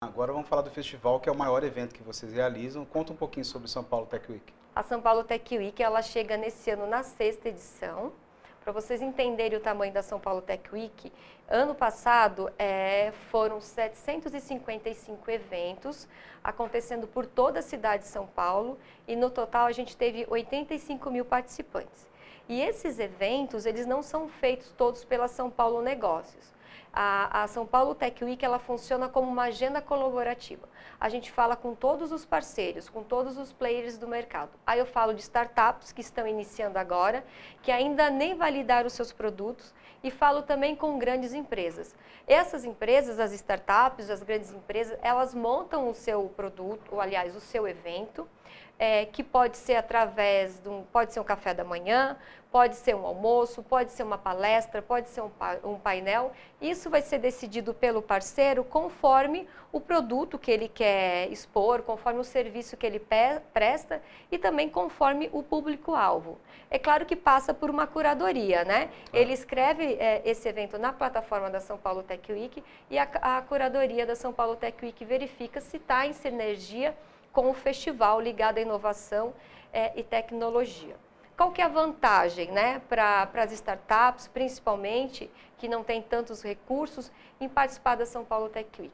Agora vamos falar do festival, que é o maior evento que vocês realizam. Conta um pouquinho sobre o São Paulo Tech Week. A São Paulo Tech Week, ela chega nesse ano na 6ª edição. Para vocês entenderem o tamanho da São Paulo Tech Week, ano passado foram 755 eventos acontecendo por toda a cidade de São Paulo e no total a gente teve 85 mil participantes. E esses eventos, eles não são feitos todos pela São Paulo Negócios. A São Paulo Tech Week, ela funciona como uma agenda colaborativa. A gente fala com todos os parceiros, com todos os players do mercado. Aí eu falo de startups que estão iniciando agora, que ainda nem validaram os seus produtos, e falo também com grandes empresas. Essas empresas, as startups, as grandes empresas, elas montam o seu produto, ou aliás, o seu evento, que pode ser através de pode ser um café da manhã, pode ser um almoço, pode ser uma palestra, pode ser um painel. Isso vai ser decidido pelo parceiro conforme o produto que ele quer expor, conforme o serviço que ele presta e também conforme o público-alvo. É claro que passa por uma curadoria, né? Ele escreve esse evento na plataforma da São Paulo Tech Week e a curadoria da São Paulo Tech Week verifica se está em sinergia com o festival ligado à inovação e tecnologia. Qual que é a vantagem, né, para as startups, principalmente, que não têm tantos recursos, em participar da São Paulo Tech Week?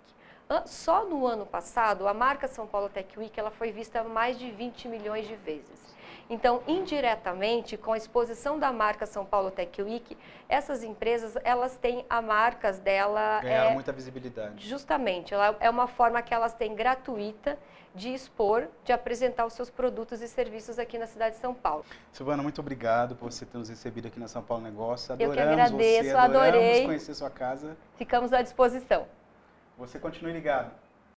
Só no ano passado, a marca São Paulo Tech Week ela foi vista mais de 20 milhões de vezes. Então, indiretamente, com a exposição da marca São Paulo Tech Week, essas empresas, elas têm as marcas dela... Ganharam muita visibilidade. Justamente, ela é uma forma que elas têm gratuita de expor, de apresentar os seus produtos e serviços aqui na cidade de São Paulo. Silvana, muito obrigado por você ter nos recebido aqui na São Paulo Negócios. Adoramos. Eu que agradeço, adorei. Adoramos conhecer sua casa. Ficamos à disposição. Você continue ligado.